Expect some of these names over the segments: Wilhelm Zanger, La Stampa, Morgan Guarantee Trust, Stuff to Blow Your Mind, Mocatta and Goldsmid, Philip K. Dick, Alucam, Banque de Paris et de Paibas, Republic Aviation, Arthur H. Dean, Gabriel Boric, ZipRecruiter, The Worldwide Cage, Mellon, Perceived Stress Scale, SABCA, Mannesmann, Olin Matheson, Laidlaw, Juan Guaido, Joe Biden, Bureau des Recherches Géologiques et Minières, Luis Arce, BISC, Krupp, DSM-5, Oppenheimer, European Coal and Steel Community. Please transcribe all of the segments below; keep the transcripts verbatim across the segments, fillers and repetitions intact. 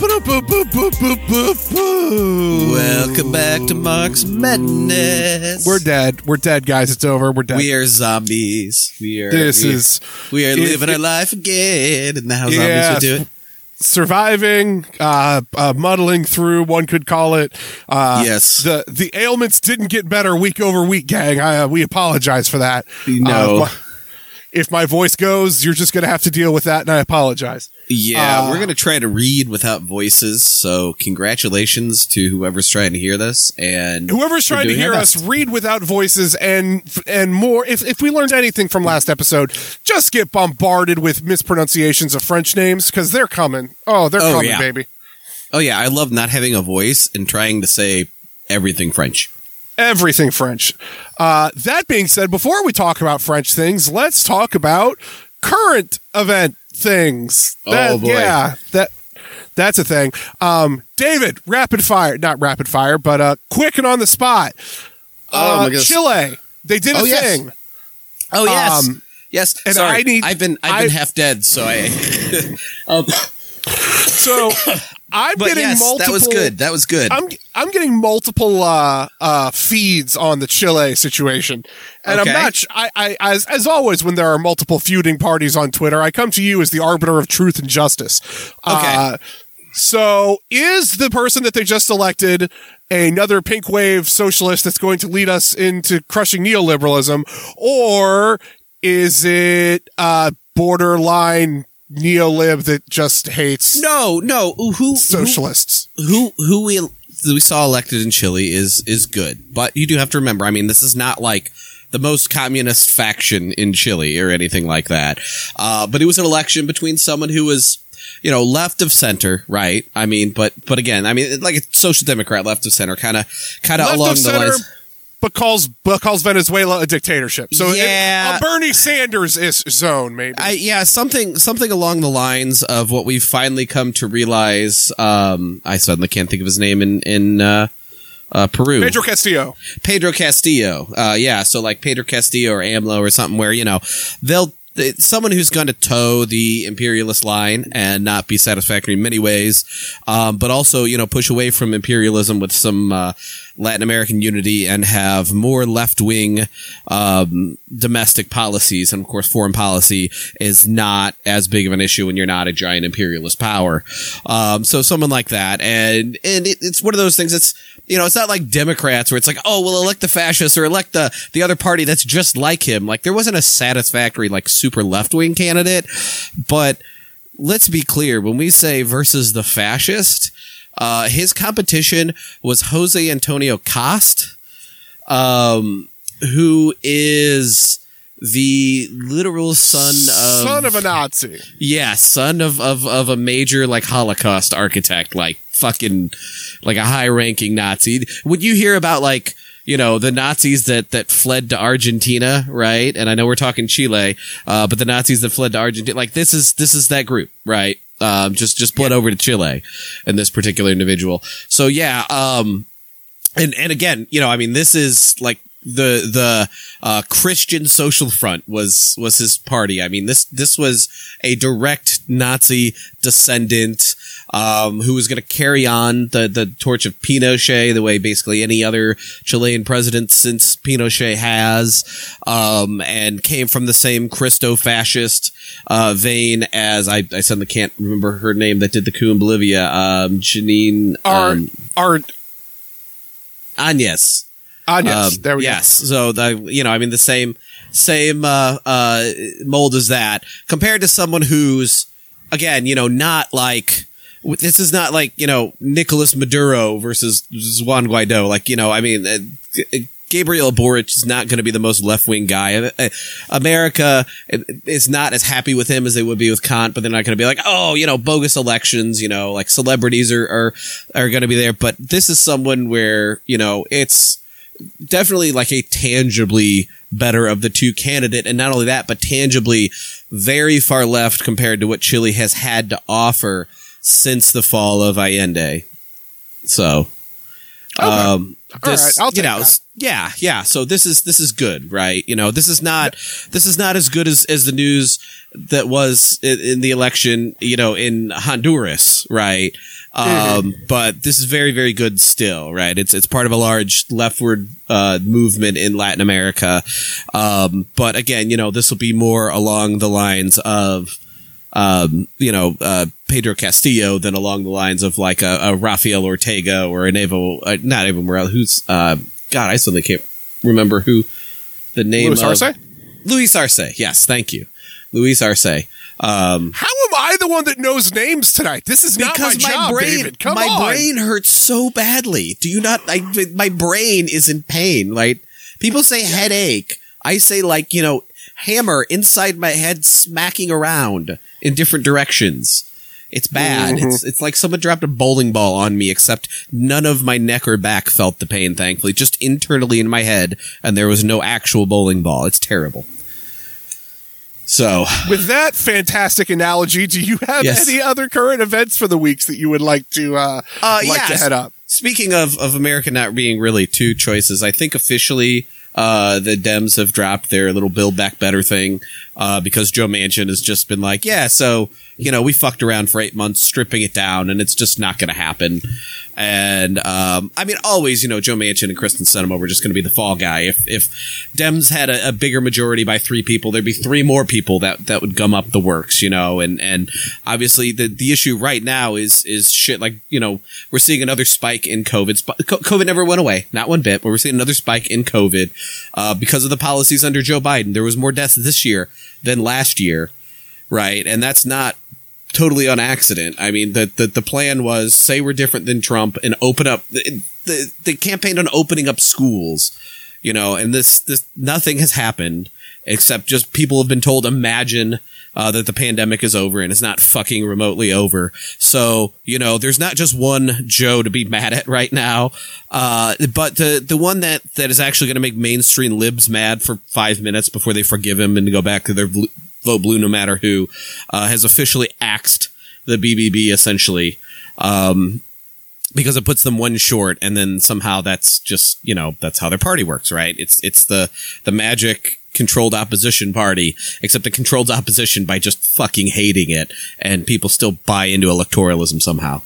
Welcome back to Mark's Madness. We're dead. We're dead, guys. It's over. We're dead. We are zombies. We are. This we is. Are, we are it, living it, our life again, and now yeah, zombies will do it. Surviving, uh, uh, muddling through, one could call it. Uh, yes. The the ailments didn't get better week over week, gang. I, uh, we apologize for that. No. Uh, if my voice goes, you're just going to have to deal with that, and I apologize. Yeah, uh, we're going to try to read without voices, so congratulations to whoever's trying to hear this. And whoever's trying to hear us read without voices and and more. If if we learned anything from last episode, just get bombarded with mispronunciations of French names, because they're coming. Oh, they're oh, coming, yeah. baby. Oh, yeah, I love not having a voice and trying to say everything French. Everything French. Uh, that being said, before we talk about French things, let's talk about current event things. That, oh, boy. Yeah, that, that's a thing. Um, David, rapid fire. Not rapid fire, but uh, quick and on the spot. Uh, oh, my goodness. Chile. They did oh, a yes. thing. Oh, yes. Um, yes. And Sorry. I need, I've been, I've, I've been half dead, so I... um. So... I'm but getting yes, multiple. That was good. That was good. I'm I'm getting multiple uh, uh, feeds on the Chile situation, and okay. I'm not. Sh- I, I as as always when there are multiple feuding parties on Twitter, I come to you as the arbiter of truth and justice. Okay. Uh, so is the person that they just elected another pink wave socialist that's going to lead us into crushing neoliberalism, or is it uh, borderline? Neolib that just hates no no who socialists who who, who we who we saw elected in Chile is is good, but you do have to remember, I mean, this is not like the most communist faction in Chile or anything like that, uh but it was an election between someone who was, you know, left of center, right? I mean, but but again, I mean, like a social democrat, left of center, kind of kind of along the center- lines. But calls, but calls Venezuela a dictatorship. So yeah. it, a Bernie Sanders-ish zone, maybe. I, yeah, something something along the lines of what we've finally come to realize. Um, I suddenly can't think of his name in, in uh, uh, Peru. Pedro Castillo. Pedro Castillo. Uh, yeah, so like Pedro Castillo or AMLO or something where, you know, they'll someone who's going to toe the imperialist line and not be satisfactory in many ways, um, but also, you know, push away from imperialism with some uh, Latin American unity and have more left-wing um, domestic policies. And, of course, foreign policy is not as big of an issue when you're not a giant imperialist power. Um, so someone like that. And, and it, it's one of those things that's, you know, it's not like Democrats where it's like, oh, we'll elect the fascist or elect the, the other party that's just like him. Like, there wasn't a satisfactory, like, super left-wing candidate. But let's be clear. When we say versus the fascist, uh, his competition was José Antonio Kast, um, who is... the literal son of... Son of a Nazi. Yeah, son of, of, of a major, like, Holocaust architect, like, fucking, like, a high-ranking Nazi. When you hear about, like, you know, the Nazis that, that fled to Argentina, right? And I know we're talking Chile, uh, but the Nazis that fled to Argentina, like, this is, this is that group, right? Um, just, just bled yeah. over to Chile and this particular individual. So, yeah, um, and, and again, you know, I mean, this is, like, The the uh, Christian Social Front was was his party. I mean, this this was a direct Nazi descendant um, who was going to carry on the, the torch of Pinochet the way basically any other Chilean president since Pinochet has, um, and came from the same Christo-fascist uh, vein as I, I suddenly can't remember her name that did the coup in Bolivia. Um, Jeanine um, Áñez. Ah, yes, um, there we yes. go. So, the, you know, I mean, the same same uh, uh, mold as that compared to someone who's, again, you know, not like this is not like, you know, Nicolas Maduro versus Juan Guaido. Like, you know, I mean, uh, Gabriel Boric is not going to be the most left wing guy. America is not as happy with him as they would be with Kant, but they're not going to be like, oh, you know, bogus elections, you know, like celebrities are are, are going to be there. But this is someone where, you know, it's definitely like a tangibly better of the two candidate. And not only that, but tangibly very far left compared to what Chile has had to offer since the fall of Allende. So Okay. Um, this, All right, I'll you know, that. yeah, yeah. So this is this is good, right? You know, this is not this is not as good as, as the news that was in, in the election, you know, in Honduras, right? Um, mm-hmm. But this is very, very good still, right? It's it's part of a large leftward uh, movement in Latin America. Um, but again, you know, this will be more along the lines of, um, you know, uh, Pedro Castillo than along the lines of like a, a Rafael Ortega or an Evo, uh, not Evo Morales, who's, uh, God, I suddenly can't remember who the name Luis of. Luis Arce? Luis Arce, yes, thank you. Luis Arce. Um, How am I the one that knows names tonight? This is not my, my job, brain, David. Come my on. My brain hurts so badly. Do you not? I, my brain is in pain. Like, people say headache. I say, like, you know, hammer inside my head smacking around in different directions. It's bad. Mm-hmm. It's it's like someone dropped a bowling ball on me, except none of my neck or back felt the pain, thankfully. Just internally in my head, and there was no actual bowling ball. It's terrible. So, with that fantastic analogy, do you have yes. any other current events for the weeks that you would like to uh, uh, like yeah. to head up? Speaking of, of America not being really two choices, I think officially uh, the Dems have dropped their little Build Back Better thing uh, because Joe Manchin has just been like, yeah, so, you know, we fucked around for eight months stripping it down and it's just not going to happen. And, um, I mean, always, you know, Joe Manchin and Kristen Sinema were just going to be the fall guy. If, if Dems had a, a bigger majority by three people, there'd be three more people that, that would gum up the works, you know, and, and obviously the, the issue right now is, is shit like, you know, we're seeing another spike in COVID. COVID never went away, not one bit, but we're seeing another spike in COVID, uh, because of the policies under Joe Biden. There was more deaths this year than last year, right? And that's not totally on accident. I mean, the, the the plan was say we're different than Trump and open up the the, the campaign on opening up schools, you know, and this, this nothing has happened except just people have been told, imagine uh, that the pandemic is over and it's not fucking remotely over. So, you know, there's not just one Joe to be mad at right now. Uh, but the, the one that, that is actually going to make mainstream libs mad for five minutes before they forgive him and go back to their bl- vote blue no matter who, uh, has officially axed the B B B essentially, um, because it puts them one short and then somehow that's just, you know, that's how their party works, right? It's, it's the, the magic controlled opposition party, except it controls opposition by just fucking hating it and people still buy into electoralism somehow.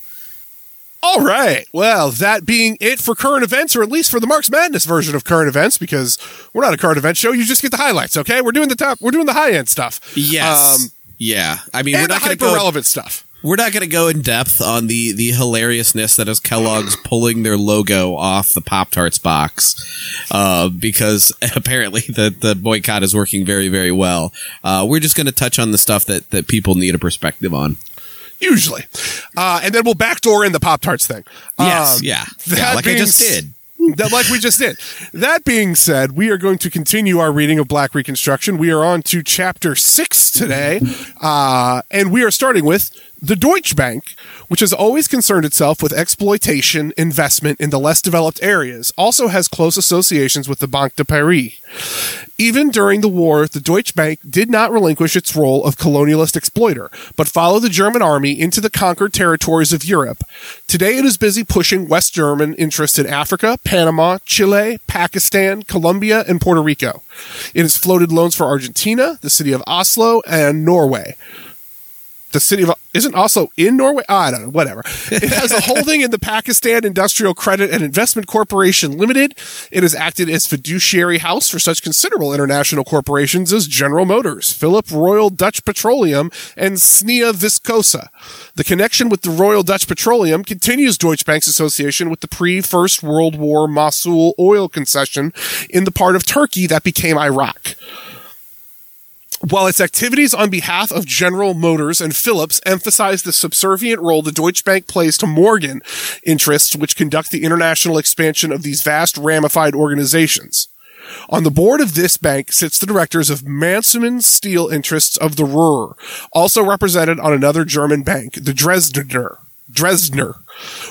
All right. Well, that being it for current events, or at least for the Mark's Madness version of current events, because we're not a current event show. You just get the highlights, okay? We're doing the top. We're doing the high end stuff. Yes. Um, yeah. I mean, and we're not going to go relevant stuff. We're not going to go in depth on the the hilariousness that is Kellogg's pulling their logo off the Pop-Tarts box, uh, because apparently the the boycott is working very, very well. Uh, we're just going to touch on the stuff that that people need a perspective on. Usually. Uh, and then we'll backdoor in the Pop-Tarts thing. Um, yes, yeah. That yeah like I just s- did. That, like we just did. That being said, we are going to continue our reading of Black Reconstruction. We are on to Chapter six today, uh, and we are starting with the Deutsche Bank, which has always concerned itself with exploitation investment in the less developed areas, also has close associations with the Banque de Paris. Even during the war, the Deutsche Bank did not relinquish its role of colonialist exploiter, but followed the German army into the conquered territories of Europe. Today it is busy pushing West German interests in Africa, Panama, Chile, Pakistan, Colombia, and Puerto Rico. It has floated loans for Argentina, the city of Oslo, and Norway. The city of isn't Oslo in Norway? Oh, I don't know. Whatever. It has a holding in the Pakistan Industrial Credit and Investment Corporation Limited. It has acted as fiduciary house for such considerable international corporations as General Motors, Philip Royal Dutch Petroleum, and S N E A Viscosa. The connection with the Royal Dutch Petroleum continues Deutsche Bank's association with the pre-First World War Mosul oil concession in the part of Turkey that became Iraq. While its activities on behalf of General Motors and Phillips emphasize the subservient role the Deutsche Bank plays to Morgan interests, which conduct the international expansion of these vast ramified organizations. On the board of this bank sits the directors of Mannesmann Steel interests of the Ruhr, also represented on another German bank, the Dresdner, Dresdner,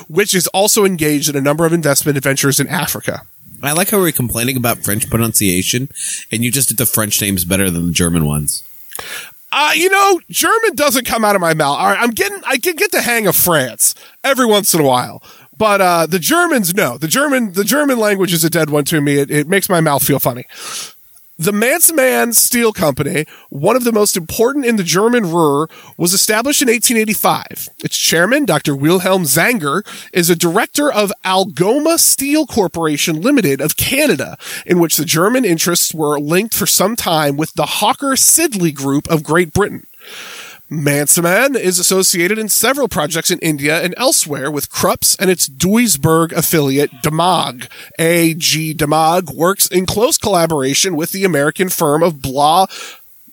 which is also engaged in a number of investment ventures in Africa. I like how we're complaining about French pronunciation, and you just did the French names better than the German ones. Uh, you know, German doesn't come out of my mouth. All right, I'm getting, I can get the hang of France every once in a while. But uh, the Germans, no. The German the German language is a dead one to me. It, it makes my mouth feel funny. The Mannesmann Steel Company, one of the most important in the German Ruhr, was established in eighteen eighty-five. Its chairman, Doctor Wilhelm Zanger, is a director of Algoma Steel Corporation Limited of Canada, in which the German interests were linked for some time with the Hawker Siddeley Group of Great Britain. Mannesmann is associated in several projects in India and elsewhere with Krupp's and its Duisburg affiliate Demag. A G Demag works in close collaboration with the American firm of Blah,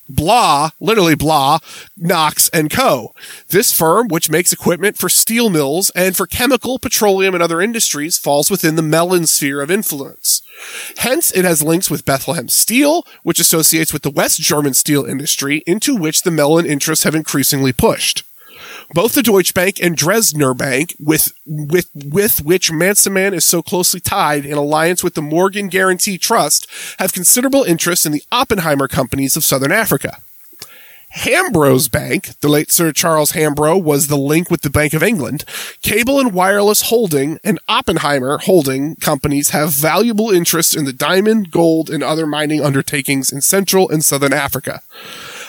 Blah, literally Blah, Knox and Co. This firm, which makes equipment for steel mills and for chemical, petroleum, and other industries, falls within the Mellon sphere of influence. Hence, it has links with Bethlehem Steel, which associates with the West German steel industry, into which the Mellon interests have increasingly pushed. Both the Deutsche Bank and Dresdner Bank, with with with which Mannesmann is so closely tied in alliance with the Morgan Guarantee Trust, have considerable interest in the Oppenheimer companies of Southern Africa. Hambro's Bank, the late Sir Charles Hambro was the link with the Bank of England, Cable and Wireless Holding, and Oppenheimer Holding companies have valuable interests in the diamond, gold, and other mining undertakings in Central and Southern Africa.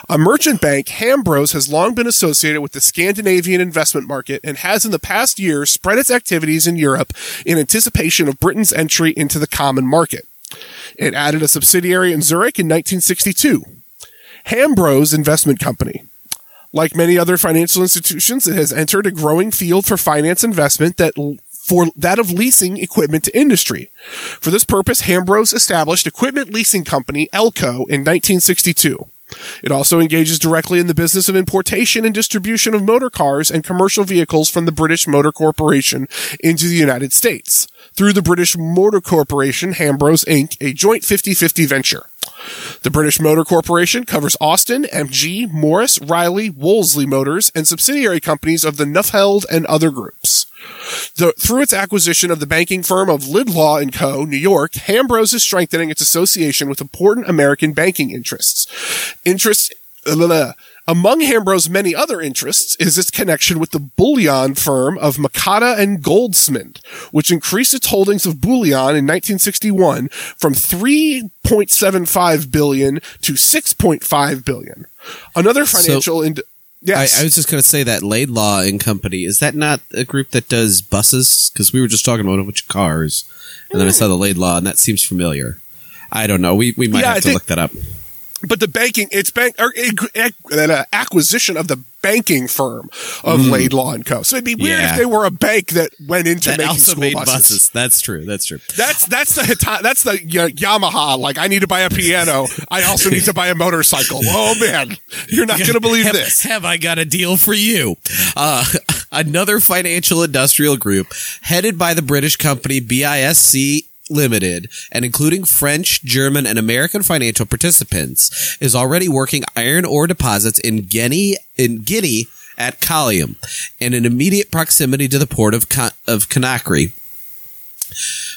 A merchant bank, Hambro's has long been associated with the Scandinavian investment market and has in the past year spread its activities in Europe in anticipation of Britain's entry into the common market. It added a subsidiary in Zurich in nineteen sixty-two. Hambro's Investment Company. Like many other financial institutions, it has entered a growing field for finance investment that for that of leasing equipment to industry. For this purpose, Hambro's established equipment leasing company Elco in nineteen sixty-two. It also engages directly in the business of importation and distribution of motor cars and commercial vehicles from the British Motor Corporation into the United States through the British Motor Corporation, Hambro's Incorporated, a joint fifty-fifty venture. The British Motor Corporation covers Austin, M G, Morris, Riley, Wolseley Motors, and subsidiary companies of the Neufeld and other groups. The, through its acquisition of the banking firm of Lidlaw and Co., New York, Hambro's is strengthening its association with important American banking interests. Interests... Uh, blah, blah. Among Hambro's many other interests is its connection with the bullion firm of Mocatta and Goldsmid, which increased its holdings of bullion in nineteen sixty-one from three point seven five billion dollars to six point five billion dollars. Another financial... So, ind- yes. I, I was just going to say that Laidlaw and Company, is that not a group that does buses? Because we were just talking about a bunch of cars, and then I saw the Laidlaw, and that seems familiar. I don't know. We, we might yeah, have to think- look that up. But the banking, it's bank or uh, acquisition of the banking firm of mm. Laidlaw and Co. So it'd be weird yeah. if they were a bank that went into that making also school made buses. buses. That's true. That's true. That's that's the Hita- that's the y- Yamaha. Like, I need to buy a piano. I also need to buy a motorcycle. Oh man, you're not going to believe have, this. Have I got a deal for you? Uh, another financial industrial group headed by the British company B I S C. Limited, and including French, German, and American financial participants, is already working iron ore deposits in Guinea, in Guinea at Collium, and in immediate proximity to the port of Con- of Conakry.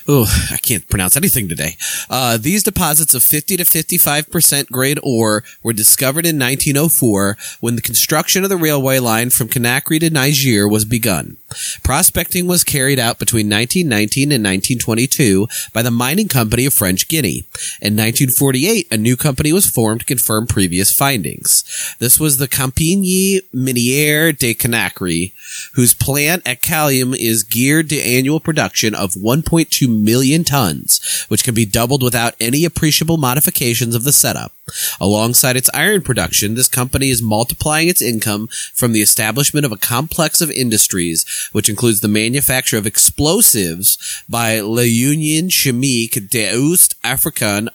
Oh, I can't pronounce anything today. Uh, these deposits of fifty to fifty-five percent grade ore were discovered in nineteen oh four when the construction of the railway line from Conakry to Niger was begun. Prospecting was carried out between nineteen nineteen and nineteen twenty-two by the mining company of French Guinea. In nineteen forty-eight, a new company was formed to confirm previous findings. This was the Compagnie Minière de Conakry, whose plant at Collium is geared to annual production of one point two million tons, which can be doubled without any appreciable modifications of the setup. Alongside its iron production, this company is multiplying its income from the establishment of a complex of industries, which includes the manufacture of explosives by L'Union Chimique d'Ouest Africaine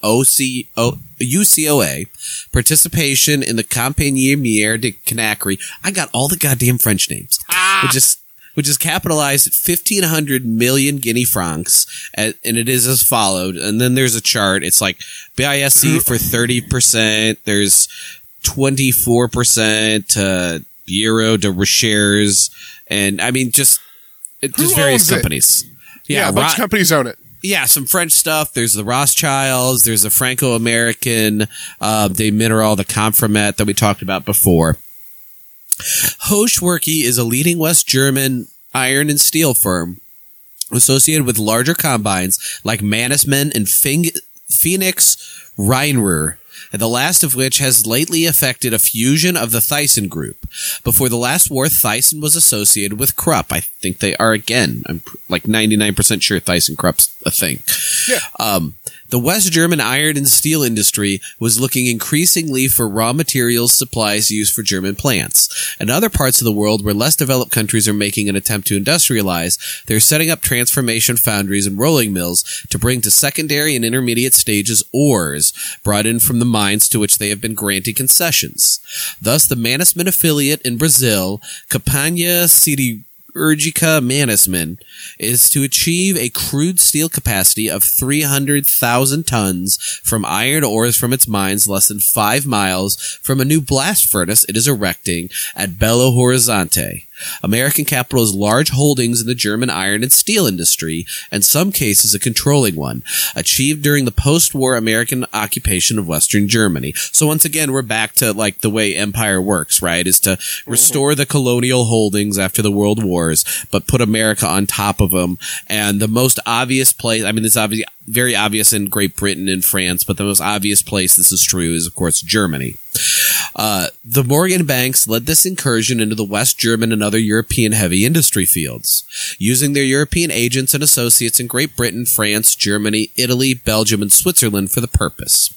U C O A, participation in the Compagnie Minière de Conakry. I got all the goddamn French names. Ah! Which is which is capitalized at fifteen hundred million Guinea francs, and it is as followed. And then there's a chart. It's like B I S C for thirty percent. There's twenty-four percent to Bureau de Recherche. And, I mean, just, just various companies. It? Yeah, yeah a bunch Ro- of companies own it. Yeah, some French stuff. There's the Rothschilds. There's the Franco-American, uh, the Mineral, the Comframet that we talked about before. Hochwerke is a leading West German iron and steel firm associated with larger combines like Mannesmann and Fing- Phoenix Rheinruhr, the last of which has lately affected a fusion of the Thyssen group. Before the last war, Thyssen was associated with Krupp. I think they are again. I'm like ninety-nine percent sure Thyssen Krupp's a thing. Yeah. Um, the West German iron and steel industry was looking increasingly for raw materials supplies used for German plants. In other parts of the world where less developed countries are making an attempt to industrialize, they're setting up transformation foundries and rolling mills to bring to secondary and intermediate stages ores brought in from the mines to which they have been granting concessions. Thus, the Mannesmann affiliate in Brazil, Compagnie Minière Urgica Mannesmann, is to achieve a crude steel capacity of three hundred thousand tons from iron ores from its mines less than five miles from a new blast furnace it is erecting at Belo Horizonte. American capital has large holdings in the German iron and steel industry, in some cases a controlling one, achieved during the post-war American occupation of Western Germany. So once again, we're back to like the way empire works, right? Is to restore the colonial holdings after the world wars, but put America on top of them. And the most obvious place, I mean, it's obviously very obvious in Great Britain and France, but the most obvious place this is true is, of course, Germany. Uh, the Morgan banks led this incursion into the West German and other European heavy industry fields, using their European agents and associates in Great Britain, France, Germany, Italy, Belgium, and Switzerland for the purpose.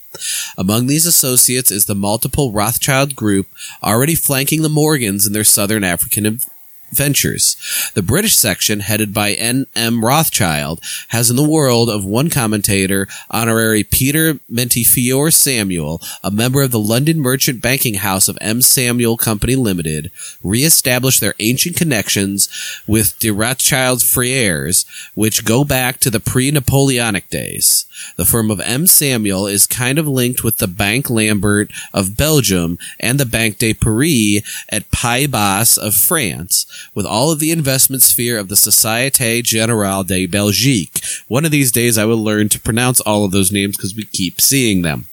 Among these associates is the multiple Rothschild group already flanking the Morgans in their southern African inv- ventures. The British section, headed by N M Rothschild, has in the world of one commentator, honorary Peter Mentifior Samuel, a member of the London merchant banking house of M. Samuel Company Limited, re-established their ancient connections with de Rothschild Frères, which go back to the pre-Napoleonic days. The firm of M. Samuel is kind of linked with the Banque Lambert of Belgium and the Banque de Paris et Paibas of France, with all of the investment sphere of the Société Générale de Belgique. One of these days I will learn to pronounce all of those names because we keep seeing them.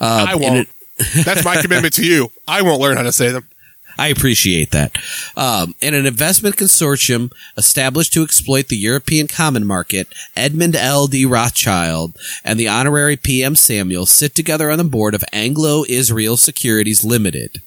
Uh, I won't. It- That's my commitment to you. I won't learn how to say them. I appreciate that. Um, in an investment consortium established to exploit the European common market, Edmund L. D. Rothschild and the honorary P M. Samuel sit together on the board of Anglo-Israel Securities Limited.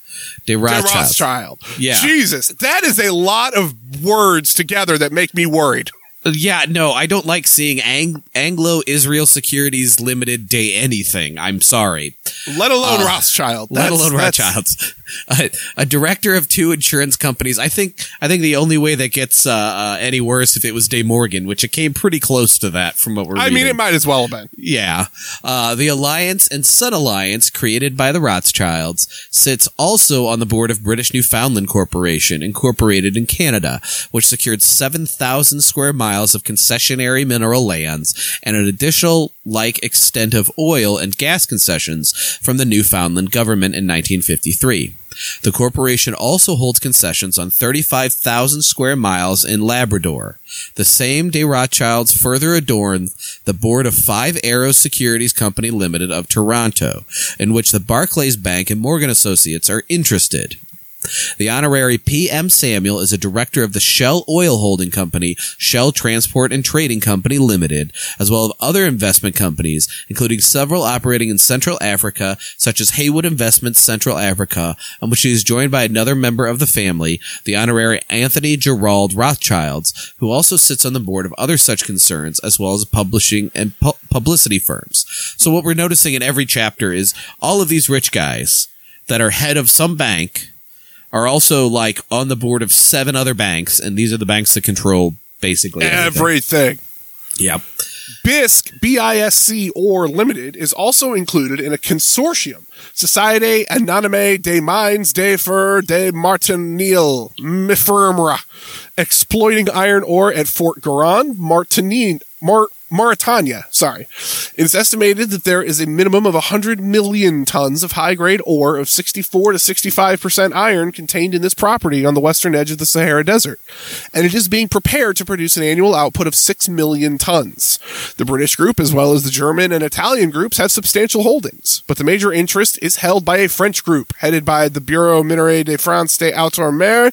De Rothschild. De Rothschild. Yeah. Jesus, that is a lot of words together that make me worried. Yeah, no, I don't like seeing Ang- Anglo-Israel Securities Limited day anything. I'm sorry. Let alone uh, Rothschild. That's, let alone that's... Rothschilds. A, a director of two insurance companies. I think I think the only way that gets uh, uh, any worse if it was De Morgan, which it came pretty close to that from what we're I reading. mean, it might as well have been. Yeah. Uh, the Alliance and Sun Alliance, created by the Rothschilds, sits also on the board of British Newfoundland Corporation, incorporated in Canada, which secured seven thousand square miles of concessionary mineral lands and an additional like extent of oil and gas concessions from the Newfoundland government in nineteen fifty-three. The corporation also holds concessions on thirty-five thousand square miles in Labrador. The same de Rothschilds further adorn the board of Five Arrows Securities Company Limited of Toronto, in which the Barclays Bank and Morgan Associates are interested. The honorary P M. Samuel is a director of the Shell Oil Holding Company, Shell Transport and Trading Company Limited, as well as other investment companies, including several operating in Central Africa, such as Haywood Investments Central Africa, on which he is joined by another member of the family, the honorary Anthony Gerald Rothschilds, who also sits on the board of other such concerns, as well as publishing and pu- publicity firms. So what we're noticing in every chapter is all of these rich guys that are head of some bank are also like on the board of seven other banks, and these are the banks that control basically everything. everything. Yep. B I S C, B I S C, or Limited, is also included in a consortium, Société Anonyme des Mines de Fer de Martinil, Mifirmra, exploiting iron ore at Fort Garon, Martinique, Mar- Mauritania, sorry. It is estimated that there is a minimum of one hundred million tons of high-grade ore of sixty-four to sixty-five percent iron contained in this property on the western edge of the Sahara Desert, and it is being prepared to produce an annual output of six million tons. The British group, as well as the German and Italian groups, have substantial holdings, but the major interest is held by a French group, headed by the Bureau Minier de France des Outre-mer.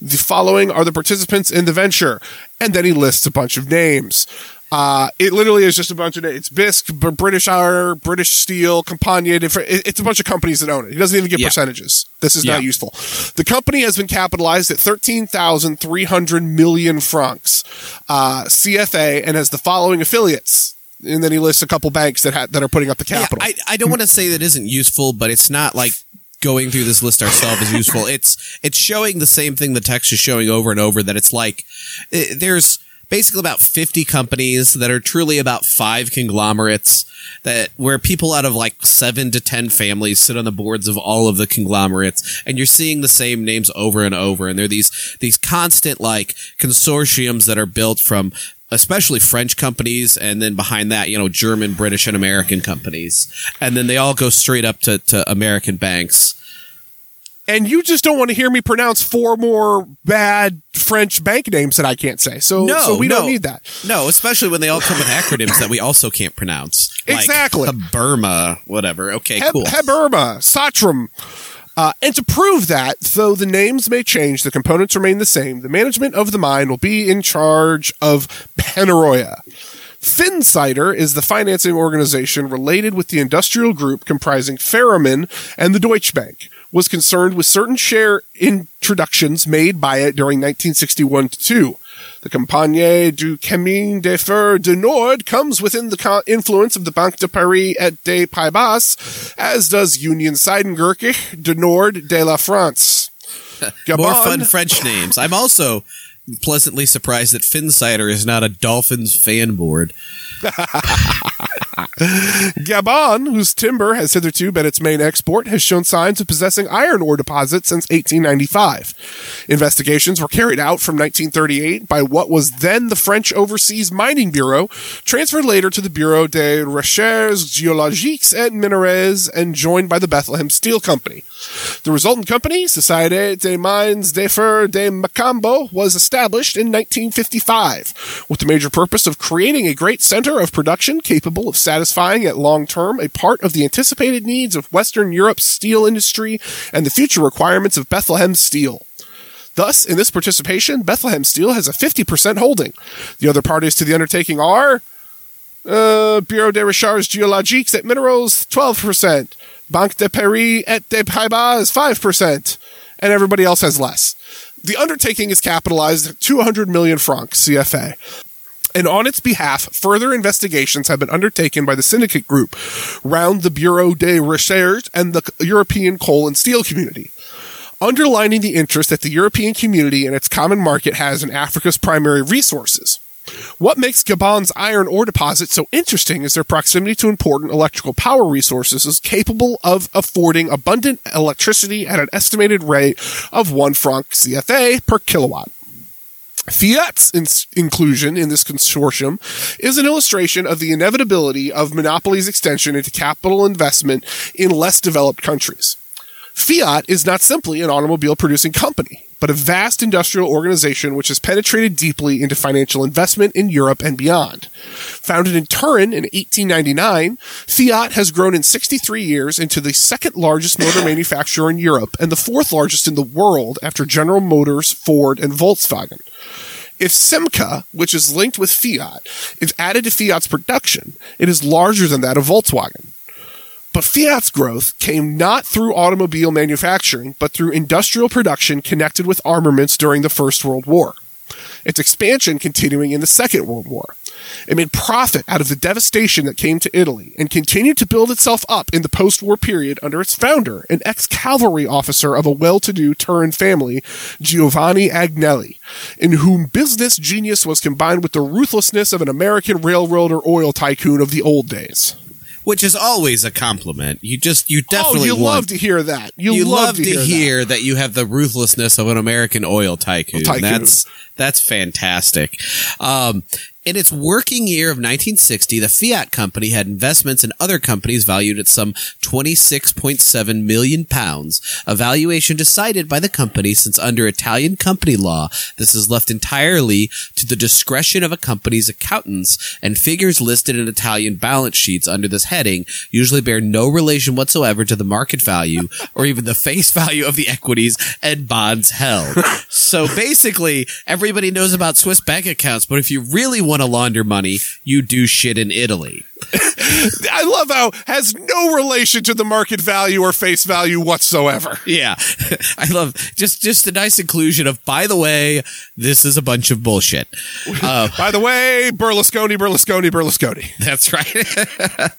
The following are the participants in the venture, and then he lists a bunch of names. Uh, it literally is just a bunch of names. It's B I S C, British Iron, British Steel, Compagnie. It's a bunch of companies that own it. He doesn't even give yeah. percentages. This is yeah. not useful. The company has been capitalized at thirteen thousand three hundred million francs uh, C F A and has the following affiliates. And then he lists a couple banks that ha- that are putting up the capital. Yeah, I, I don't want to say that isn't useful, but it's not like going through this list ourselves is useful. It's it's showing the same thing the text is showing over and over, that it's like it, there's basically about fifty companies that are truly about five conglomerates that where people out of like seven to ten families sit on the boards of all of the conglomerates, and you're seeing the same names over and over. And there are these these constant like consortiums that are built from especially French companies, and then behind that, you know, German, British, and American companies. And then they all go straight up to, to American banks. And you just don't want to hear me pronounce four more bad French bank names that I can't say. So, no, so we no. don't need that. No, especially when they all come with acronyms that we also can't pronounce. Exactly. Like Haberma, whatever. Okay, Heb- cool. Haberma, Satram. Uh, and to prove that, though the names may change, the components remain the same. The management of the mine will be in charge of Panarroya. Finsider is the financing organization related with the industrial group comprising Ferromin and the Deutsche Bank, was concerned with certain share introductions made by it during nineteen sixty-one to two. The Compagnie du Chemin de Fer du Nord comes within the co- influence of the Banque de Paris et de Paibas, as does Union Seidengurkich du Nord de la France. More fun French names. I'm also pleasantly surprised that Finsider is not a Dolphins fan board. Gabon, whose timber has hitherto been its main export, has shown signs of possessing iron ore deposits since eighteen ninety-five. Investigations were carried out from nineteen thirty-eight by what was then the French Overseas Mining Bureau, transferred later to the Bureau des Recherches Géologiques et Minérales, and joined by the Bethlehem Steel Company. The resultant company, Société des Mines de Fer de Macambo, was established in nineteen fifty-five with the major purpose of creating a great center of production capable of satisfying at long term a part of the anticipated needs of Western Europe's steel industry and the future requirements of Bethlehem Steel. Thus, in this participation, Bethlehem Steel has a fifty percent holding. The other parties to the undertaking are uh, Bureau des Recherches Géologiques et Minérales, twelve percent. Banque de Paris et de Paibas is five percent. And everybody else has less. The undertaking is capitalized at two hundred million francs C F A. And on its behalf, further investigations have been undertaken by the syndicate group round the Bureau des Recherches and the European coal and steel community, underlining the interest that the European community and its common market has in Africa's primary resources. What makes Gabon's iron ore deposit so interesting is their proximity to important electrical power resources capable of affording abundant electricity at an estimated rate of one franc C F A per kilowatt. Fiat's in- inclusion in this consortium is an illustration of the inevitability of monopoly's extension into capital investment in less developed countries. Fiat is not simply an automobile-producing company, but a vast industrial organization which has penetrated deeply into financial investment in Europe and beyond. Founded in Turin in eighteen ninety-nine, Fiat has grown in sixty-three years into the second largest motor manufacturer in Europe and the fourth largest in the world after General Motors, Ford, and Volkswagen. If Simca, which is linked with Fiat, is added to Fiat's production, it is larger than that of Volkswagen. But Fiat's growth came not through automobile manufacturing, but through industrial production connected with armaments during the First World War, its expansion continuing in the Second World War. It made profit out of the devastation that came to Italy and continued to build itself up in the post-war period under its founder, an ex-cavalry officer of a well-to-do Turin family, Giovanni Agnelli, in whom business genius was combined with the ruthlessness of an American railroad or oil tycoon of the old days. Which is always a compliment. You just, you definitely oh, you want, love to hear that. You, you love, love to hear, hear that. that you have the ruthlessness of an American oil tycoon. Oil tycoon. That's that's fantastic. Um, In its working year of nineteen sixty, the Fiat company had investments in other companies valued at some twenty-six point seven million pounds, a valuation decided by the company since under Italian company law, this is left entirely to the discretion of a company's accountants, and figures listed in Italian balance sheets under this heading usually bear no relation whatsoever to the market value or even the face value of the equities and bonds held. So basically, everybody knows about Swiss bank accounts, but if you really want to launder money, you do shit in Italy. I love how it has no relation to the market value or face value whatsoever. Yeah. I love just just the nice inclusion of, by the way, this is a bunch of bullshit. Uh, by the way, Berlusconi, Berlusconi, Berlusconi. That's right.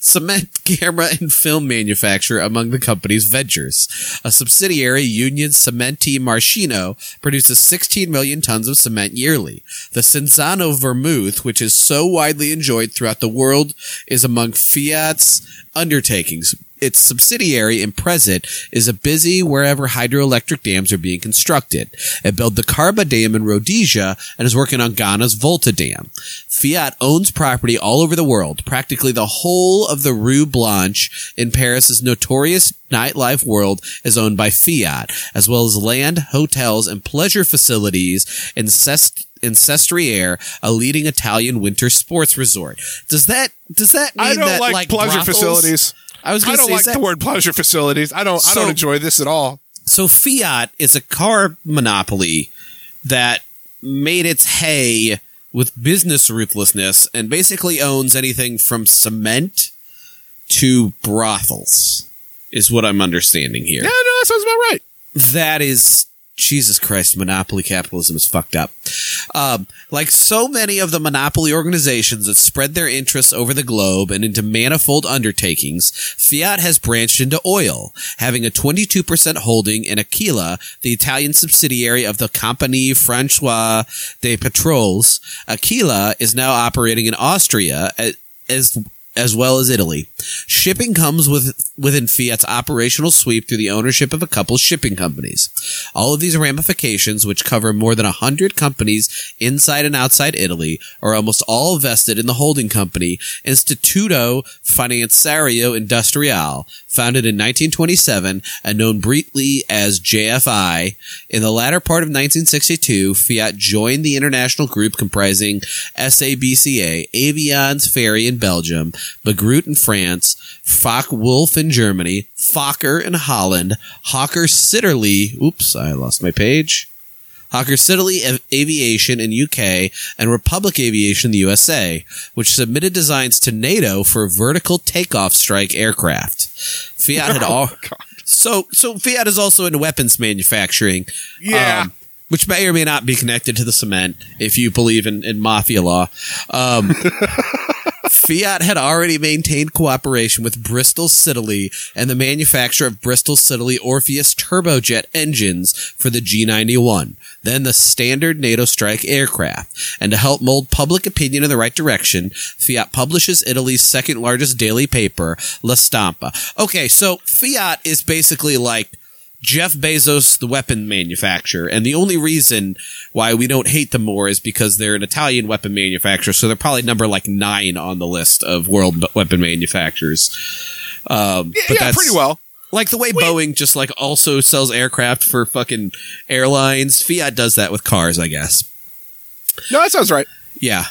Cement, camera, and film manufacturer among the company's ventures. A subsidiary, Union Cementi Marcino, produces sixteen million tons of cement yearly. The Cinzano vermouth, which is so widely enjoyed throughout the world, is among Fiat's undertakings. Its subsidiary, Impresit, is a busy wherever hydroelectric dams are being constructed. It built the Karba Dam in Rhodesia and is working on Ghana's Volta Dam. Fiat owns property all over the world. Practically the whole of the Rue Blanche in Paris's notorious nightlife world is owned by Fiat, as well as land, hotels, and pleasure facilities in Cest- in Sestriere, a leading Italian winter sports resort. Does that does that mean I don't that, like, like pleasure brothels? facilities? I was going to say I don't say, like the word pleasure facilities. I don't so, I don't enjoy this at all. So Fiat is a car monopoly that made its hay with business ruthlessness and basically owns anything from cement to brothels is what I'm understanding here. Yeah, no, that sounds about right. That is Jesus Christ, monopoly capitalism is fucked up. Um, like so many of the monopoly organizations that spread their interests over the globe and into manifold undertakings, Fiat has branched into oil, having a twenty-two percent holding in Aquila, the Italian subsidiary of the Compagnie Française des Pétroles. Aquila is now operating in Austria as, as as well as Italy. Shipping comes with within Fiat's operational sweep through the ownership of a couple shipping companies. All of these ramifications, which cover more than one hundred companies inside and outside Italy, are almost all vested in the holding company Istituto Finanziario Industriale, founded in nineteen twenty-seven and known briefly as J F I. In the latter part of nineteen sixty-two, Fiat joined the international group comprising S A B C A, Avions Ferry in Belgium, Bagroot in France, Fock Wolf in Germany, Fokker in Holland, Hawker Siddeley, oops, I lost my page, Hawker Siddeley Aviation in U K, and Republic Aviation in the U S A, which submitted designs to NATO for vertical takeoff strike aircraft. Fiat had all... Oh, so, so Fiat is also into weapons manufacturing. Yeah. Um, which may or may not be connected to the cement, if you believe in, in mafia law. Um... Fiat had already maintained cooperation with Bristol Siddeley and the manufacture of Bristol Siddeley Orpheus turbojet engines for the G ninety-one, then the standard NATO strike aircraft. And to help mold public opinion in the right direction, Fiat publishes Italy's second largest daily paper, La Stampa. Okay, so Fiat is basically like Jeff Bezos, the weapon manufacturer, and the only reason why we don't hate them more is because they're an Italian weapon manufacturer, so they're probably number like nine on the list of world weapon manufacturers. Um, yeah, but yeah that's, pretty well. Like the way we- Boeing just like also sells aircraft for fucking airlines, Fiat does that with cars, I guess. No, that sounds right. Yeah.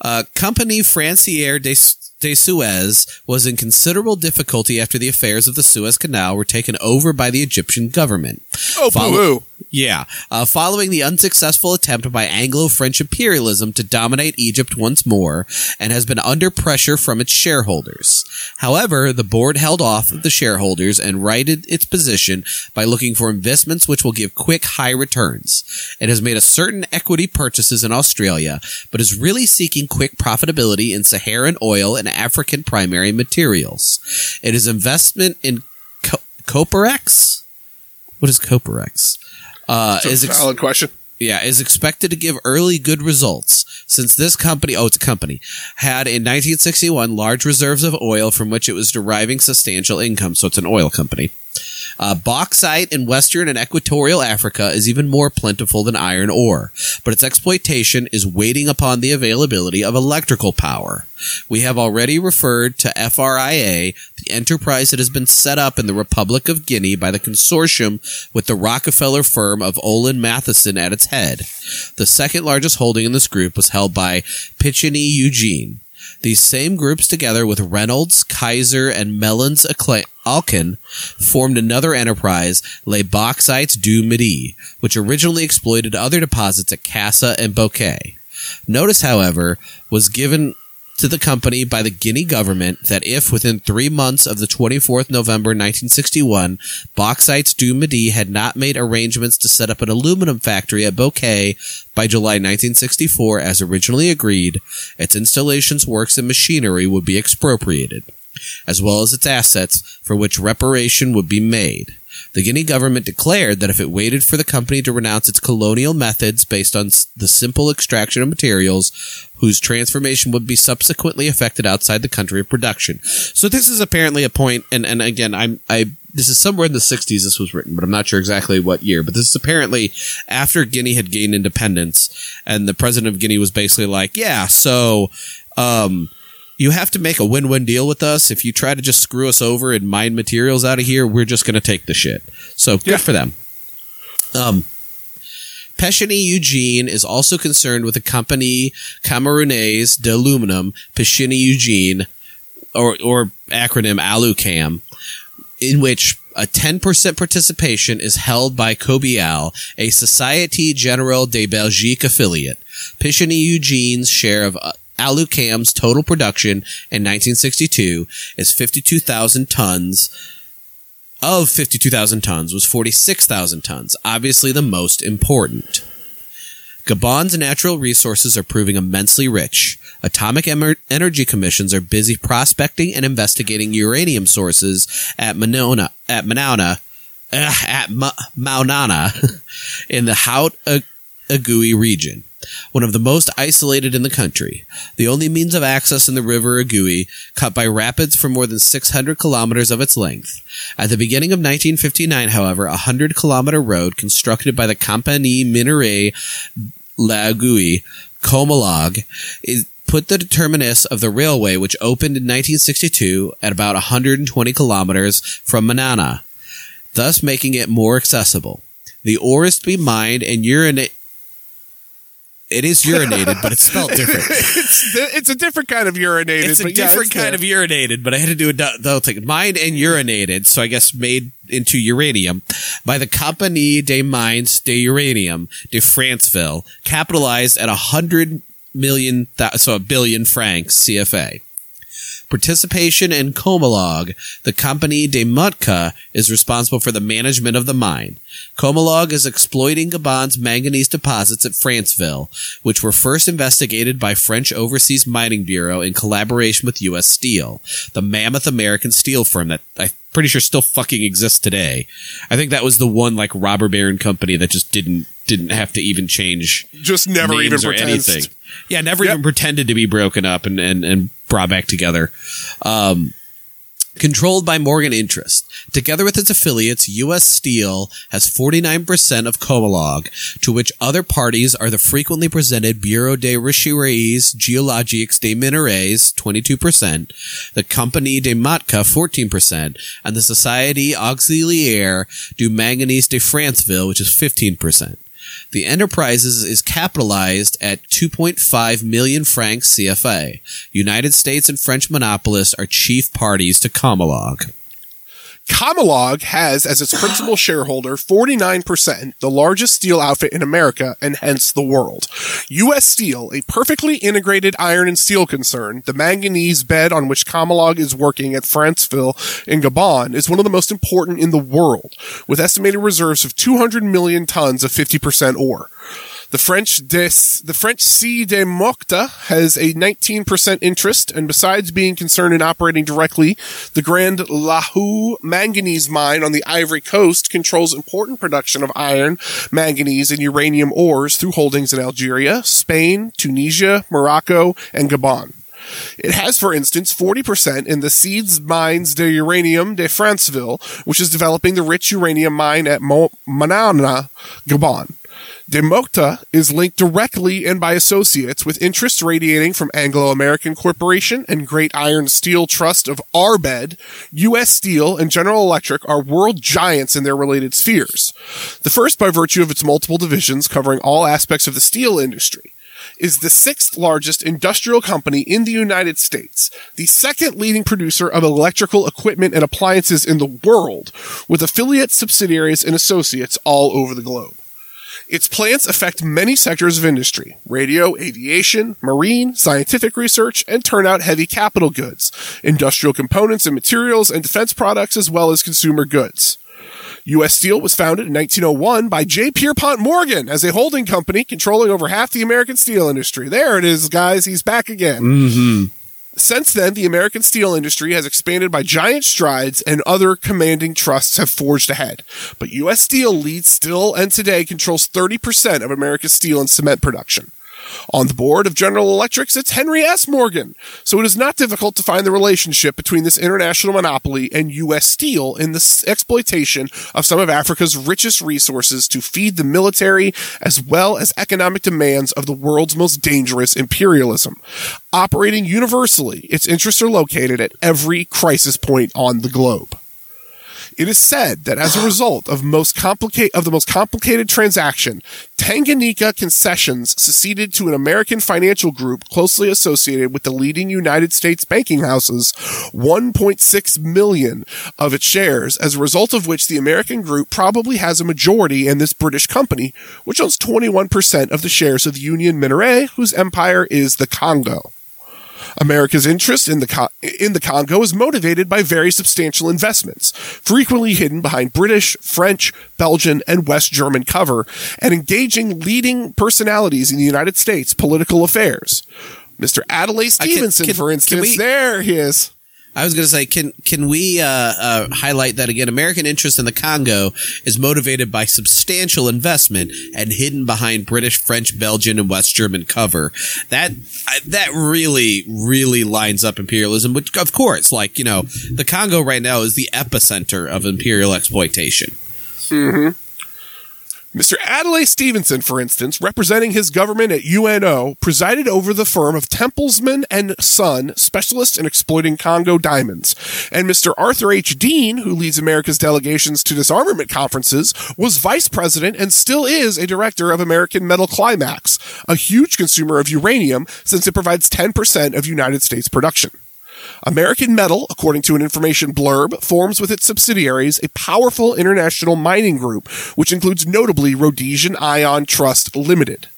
Uh, Compagnie Financière des de Suez was in considerable difficulty after the affairs of the Suez Canal were taken over by the Egyptian government. Oh, Follow- boo-hoo. Yeah. Uh, following the unsuccessful attempt by Anglo-French imperialism to dominate Egypt once more, and has been under pressure from its shareholders. However, the board held off the shareholders and righted its position by looking for investments which will give quick, high returns. It has made a certain equity purchases in Australia, but is really seeking quick profitability in Saharan oil and African primary materials. It is investment in Co- Coperex? What is Coperex? Uh, is ex- valid question. Yeah, is expected to give early good results since this company, oh, it's a company, had in nineteen sixty-one large reserves of oil from which it was deriving substantial income. So it's an oil company. Uh, bauxite in Western and Equatorial Africa is even more plentiful than iron ore, but its exploitation is waiting upon the availability of electrical power. We have already referred to F R I A, the enterprise that has been set up in the Republic of Guinea by the consortium with the Rockefeller firm of Olin Matheson at its head. The second largest holding in this group was held by Péchiney Ugine. These same groups, together with Reynolds, Kaiser, and Mellon's Alcan, formed another enterprise, Les Bauxites du Midi, which originally exploited other deposits at Cassa and Bokeh. Notice, however, was given to the company by the Guinea government that if within three months of the twenty-fourth of November nineteen sixty-one, Bauxites du Midi had not made arrangements to set up an aluminum factory at Bokeh by July nineteen sixty-four, as originally agreed, its installations, works, and machinery would be expropriated, as well as its assets, for which reparation would be made. The Guinea government declared that if it waited for the company to renounce its colonial methods based on the simple extraction of materials, whose transformation would be subsequently effected outside the country of production. So this is apparently a point, and, and again, I'm, I this is somewhere in the sixties this was written, but I'm not sure exactly what year. But this is apparently after Guinea had gained independence, and the president of Guinea was basically like, yeah, so... um you have to make a win-win deal with us. If you try to just screw us over and mine materials out of here, we're just going to take the shit. So good yeah. for them. Um, Péchiney Ugine is also concerned with the company Camerounaise de Aluminum, Péchiney Ugine, or, or acronym ALUCAM, in which a ten percent participation is held by Cobial, a Société Générale de Belgique affiliate. Péchiney Ugine's share of uh, Alucam's total production in nineteen sixty-two is fifty-two thousand tons. Of fifty-two thousand tons was forty-six thousand tons, obviously the most important. Gabon's natural resources are proving immensely rich. Atomic emer- energy commissions are busy prospecting and investigating uranium sources at Monona, at Manauna, uh, at Ma- Maunana in the Haut Agui region, one of the most isolated in the country. The only means of access in the river Agui, cut by rapids for more than six hundred kilometers of its length. At the beginning of nineteen fifty-nine, however, a hundred-kilometer road constructed by the Compagnie Minière de Conakry, Comalag, is put the terminus of the railway, which opened in nineteen sixty-two at about one hundred twenty kilometers from Manana, thus making it more accessible. The ore is to be mined and urinated. It is urinated, but it's spelled different. it's, it's a different kind of urinated. It's a but different yeah, it's kind of urinated, but I had to do a double thing. Mined and urinated, so I guess made into uranium, by the Compagnie des Mines de Uranium de Franceville, capitalized at a hundred million, so a billion francs C F A. Participation in Comalag, the Compagnie de Mutka, is responsible for the management of the mine. Comalag is exploiting Gabon's manganese deposits at Franceville, which were first investigated by French Overseas Mining Bureau in collaboration with U S Steel, the mammoth American steel firm that I'm pretty sure still fucking exists today. I think that was the one like robber baron company that just didn't didn't have to even change, just never names even or anything. Yeah, never yep. even pretended to be broken up and and and. brought back together. Um, controlled by Morgan Interest. Together with its affiliates, U S Steel has forty-nine percent of Comalag, to which other parties are the frequently presented Bureau des Recherches Géologiques des Minerais, twenty-two percent, the Compagnie de Matka, fourteen percent, and the Société Auxiliaire du Manganese de Franceville, which is fifteen percent. The enterprises is capitalized at two point five million francs C F A. United States and French monopolists are chief parties to Comalag. Comalag has as its principal shareholder forty-nine percent, the largest steel outfit in America and hence the world. U S Steel, a perfectly integrated iron and steel concern, the manganese bed on which Comalag is working at Franceville in Gabon, is one of the most important in the world, with estimated reserves of two hundred million tons of fifty percent ore. The French des, the French C de Mocta has a nineteen percent interest, and besides being concerned in operating directly, the Grand Lahou manganese mine on the Ivory Coast controls important production of iron, manganese, and uranium ores through holdings in Algeria, Spain, Tunisia, Morocco, and Gabon. It has, for instance, forty percent in the Seeds Mines de Uranium de Franceville, which is developing the rich uranium mine at Mo- Manaana, Gabon. De Mocatta is linked directly and by associates with interests radiating from Anglo-American Corporation and Great Iron Steel Trust of Arbed. U S. Steel and General Electric are world giants in their related spheres. The first by virtue of its multiple divisions covering all aspects of the steel industry. Is the sixth largest industrial company in the United States, the second leading producer of electrical equipment and appliances in the world, with affiliate subsidiaries and associates all over the globe. Its plants affect many sectors of industry, radio, aviation, marine, scientific research, and turn out heavy capital goods, industrial components and materials, and defense products, as well as consumer goods. U S. Steel was founded in nineteen oh one by J. Pierpont Morgan as a holding company controlling over half the American steel industry. There it is, guys. He's back again. Mm-hmm. Since then, the American steel industry has expanded by giant strides, and other commanding trusts have forged ahead. But U S. Steel leads still and today controls thirty percent of America's steel and cement production. On the board of General Electric sits Henry S. Morgan, so it is not difficult to find the relationship between this international monopoly and U S. Steel in the exploitation of some of Africa's richest resources to feed the military as well as economic demands of the world's most dangerous imperialism. Operating universally, its interests are located at every crisis point on the globe. It is said that as a result of most complicate of the most complicated transaction, Tanganyika Concessions seceded to an American financial group closely associated with the leading United States banking houses, one point six million of its shares, as a result of which the American group probably has a majority in this British company, which owns twenty-one percent of the shares of Union Minérale, whose empire is the Congo. America's interest in the Co- in the Congo is motivated by very substantial investments, frequently hidden behind British, French, Belgian, and West German cover, and engaging leading personalities in the United States political affairs. Mister Adlai Stevenson, can, can, for instance, we, there he is. I was going to say, can can we uh, uh, highlight that again? American interest in the Congo is motivated by substantial investment and hidden behind British, French, Belgian, and West German cover. That I, that really, really lines up imperialism, which, of course, like, you know, the Congo right now is the epicenter of imperial exploitation. Mm-hmm. Mister Adlai Stevenson, for instance, representing his government at U N O, presided over the firm of Templesman and Son, specialists in exploiting Congo diamonds. And Mister Arthur H. Dean, who leads America's delegations to disarmament conferences, was vice president and still is a director of American Metal Climax, a huge consumer of uranium since it provides ten percent of United States production. American Metal, according to an information blurb, forms with its subsidiaries a powerful international mining group, which includes notably Rhodesian Iron Trust Limited.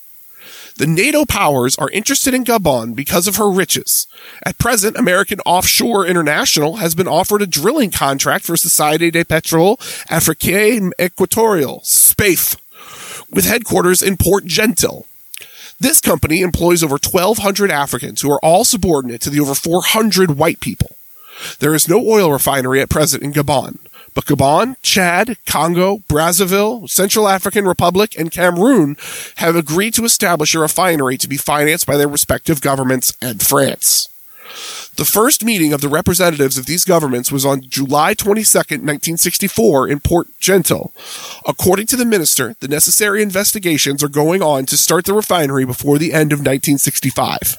The NATO powers are interested in Gabon because of her riches. At present, American Offshore International has been offered a drilling contract for Société de Pétrole Africaine Equatoriale, S P A F, with headquarters in Port Gentil. This company employs over twelve hundred Africans who are all subordinate to the over four hundred white people. There is no oil refinery at present in Gabon, but Gabon, Chad, Congo, Brazzaville, Central African Republic, and Cameroon have agreed to establish a refinery to be financed by their respective governments and France. The first meeting of the representatives of these governments was on July twenty-second, nineteen sixty-four, in Port Gentil. According to the minister, the necessary investigations are going on to start the refinery before the end of nineteen sixty-five.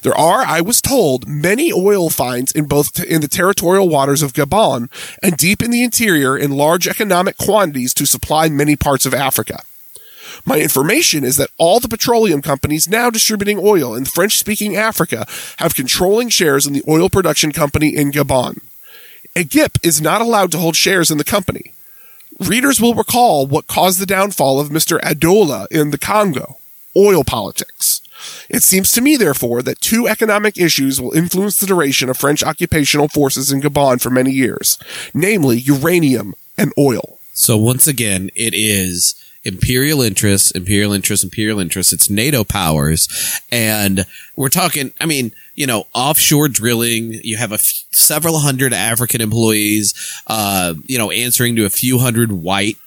There are, I was told, many oil finds in both t- in the territorial waters of Gabon and deep in the interior in large economic quantities to supply many parts of Africa. My information is that all the petroleum companies now distributing oil in French-speaking Africa have controlling shares in the oil production company in Gabon. A G I P is not allowed to hold shares in the company. Readers will recall what caused the downfall of Mister Adoula in the Congo, oil politics. It seems to me, therefore, that two economic issues will influence the duration of French occupational forces in Gabon for many years, namely uranium and oil. So once again, it is imperial interests, imperial interests, imperial interests. It's NATO powers. And we're talking, I mean, you know, offshore drilling. You have a f- several hundred African employees, uh, you know, answering to a few hundred white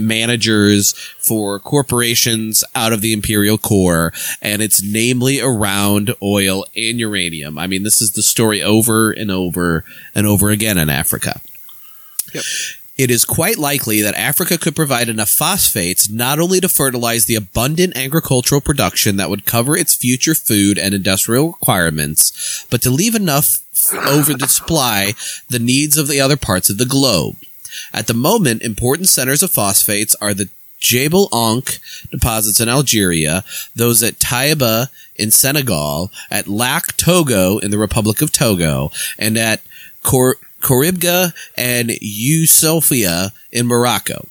managers for corporations out of the imperial core, and it's namely around oil and uranium. I mean, this is the story over and over and over again in Africa. Yep. It is quite likely that Africa could provide enough phosphates not only to fertilize the abundant agricultural production that would cover its future food and industrial requirements, but to leave enough over to supply the needs of the other parts of the globe. At the moment, important centers of phosphates are the Jebel Onk deposits in Algeria, those at Taiba in Senegal, at Lac Togo in the Republic of Togo, and at Cor- Coribga and Eusofia in Morocco.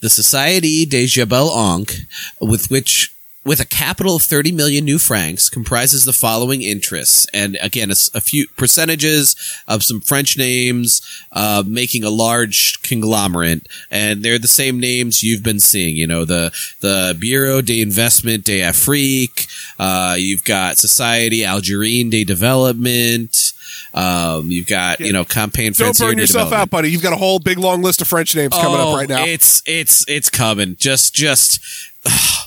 The Society des Jebel Onk, with which with a capital of thirty million new francs, comprises the following interests. And again, it's a few percentages of some French names, uh, making a large conglomerate. And they're the same names you've been seeing, you know, the, the Bureau des Investments d'Afrique. Uh, you've got Société Algérienne de Développement. Um, you've got, yeah. you know, Campaign Don't burn yourself out, buddy. You've got a whole big, long list of French names oh, coming up right now. It's, it's, it's coming. Just, just, ugh.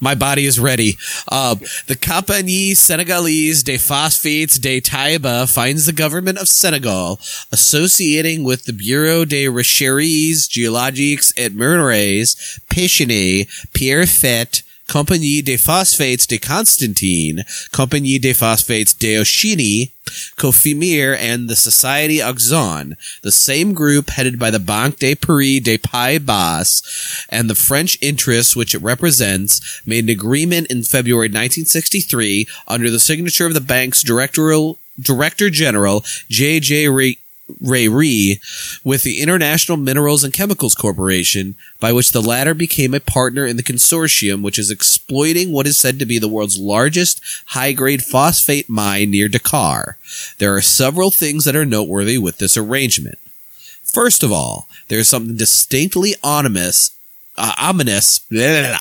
My body is ready. Uh, the Compagnie Senegalese des Phosphates de Taïba finds the government of Senegal associating with the Bureau des Recherches Géologiques et Minières, Péchiney, Pierrefitte, Compagnie des Phosphates de Constantine, Compagnie des Phosphates d'Oshini, Kofimir, and the Society Auxonne, the same group headed by the Banque de Paris et de Paibas, and the French interests which it represents, made an agreement in February nineteen sixty-three under the signature of the bank's directorial, Director General J J Re- Rayri with the International Minerals and Chemicals Corporation, by which the latter became a partner in the consortium which is exploiting what is said to be the world's largest high-grade phosphate mine near Dakar. There are several things that are noteworthy with this arrangement. First of all, there is something distinctly ominous, uh, ominous blah, blah, blah.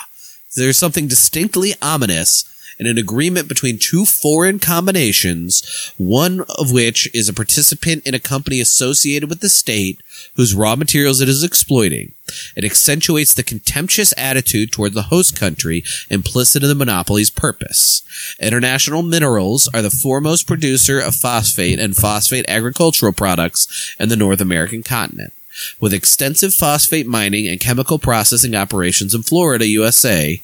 There is something distinctly ominous in an agreement between two foreign combinations, one of which is a participant in a company associated with the state whose raw materials it is exploiting. It accentuates the contemptuous attitude toward the host country implicit in the monopoly's purpose. International Minerals are the foremost producer of phosphate and phosphate agricultural products in the North American continent, with extensive phosphate mining and chemical processing operations in Florida, U S A.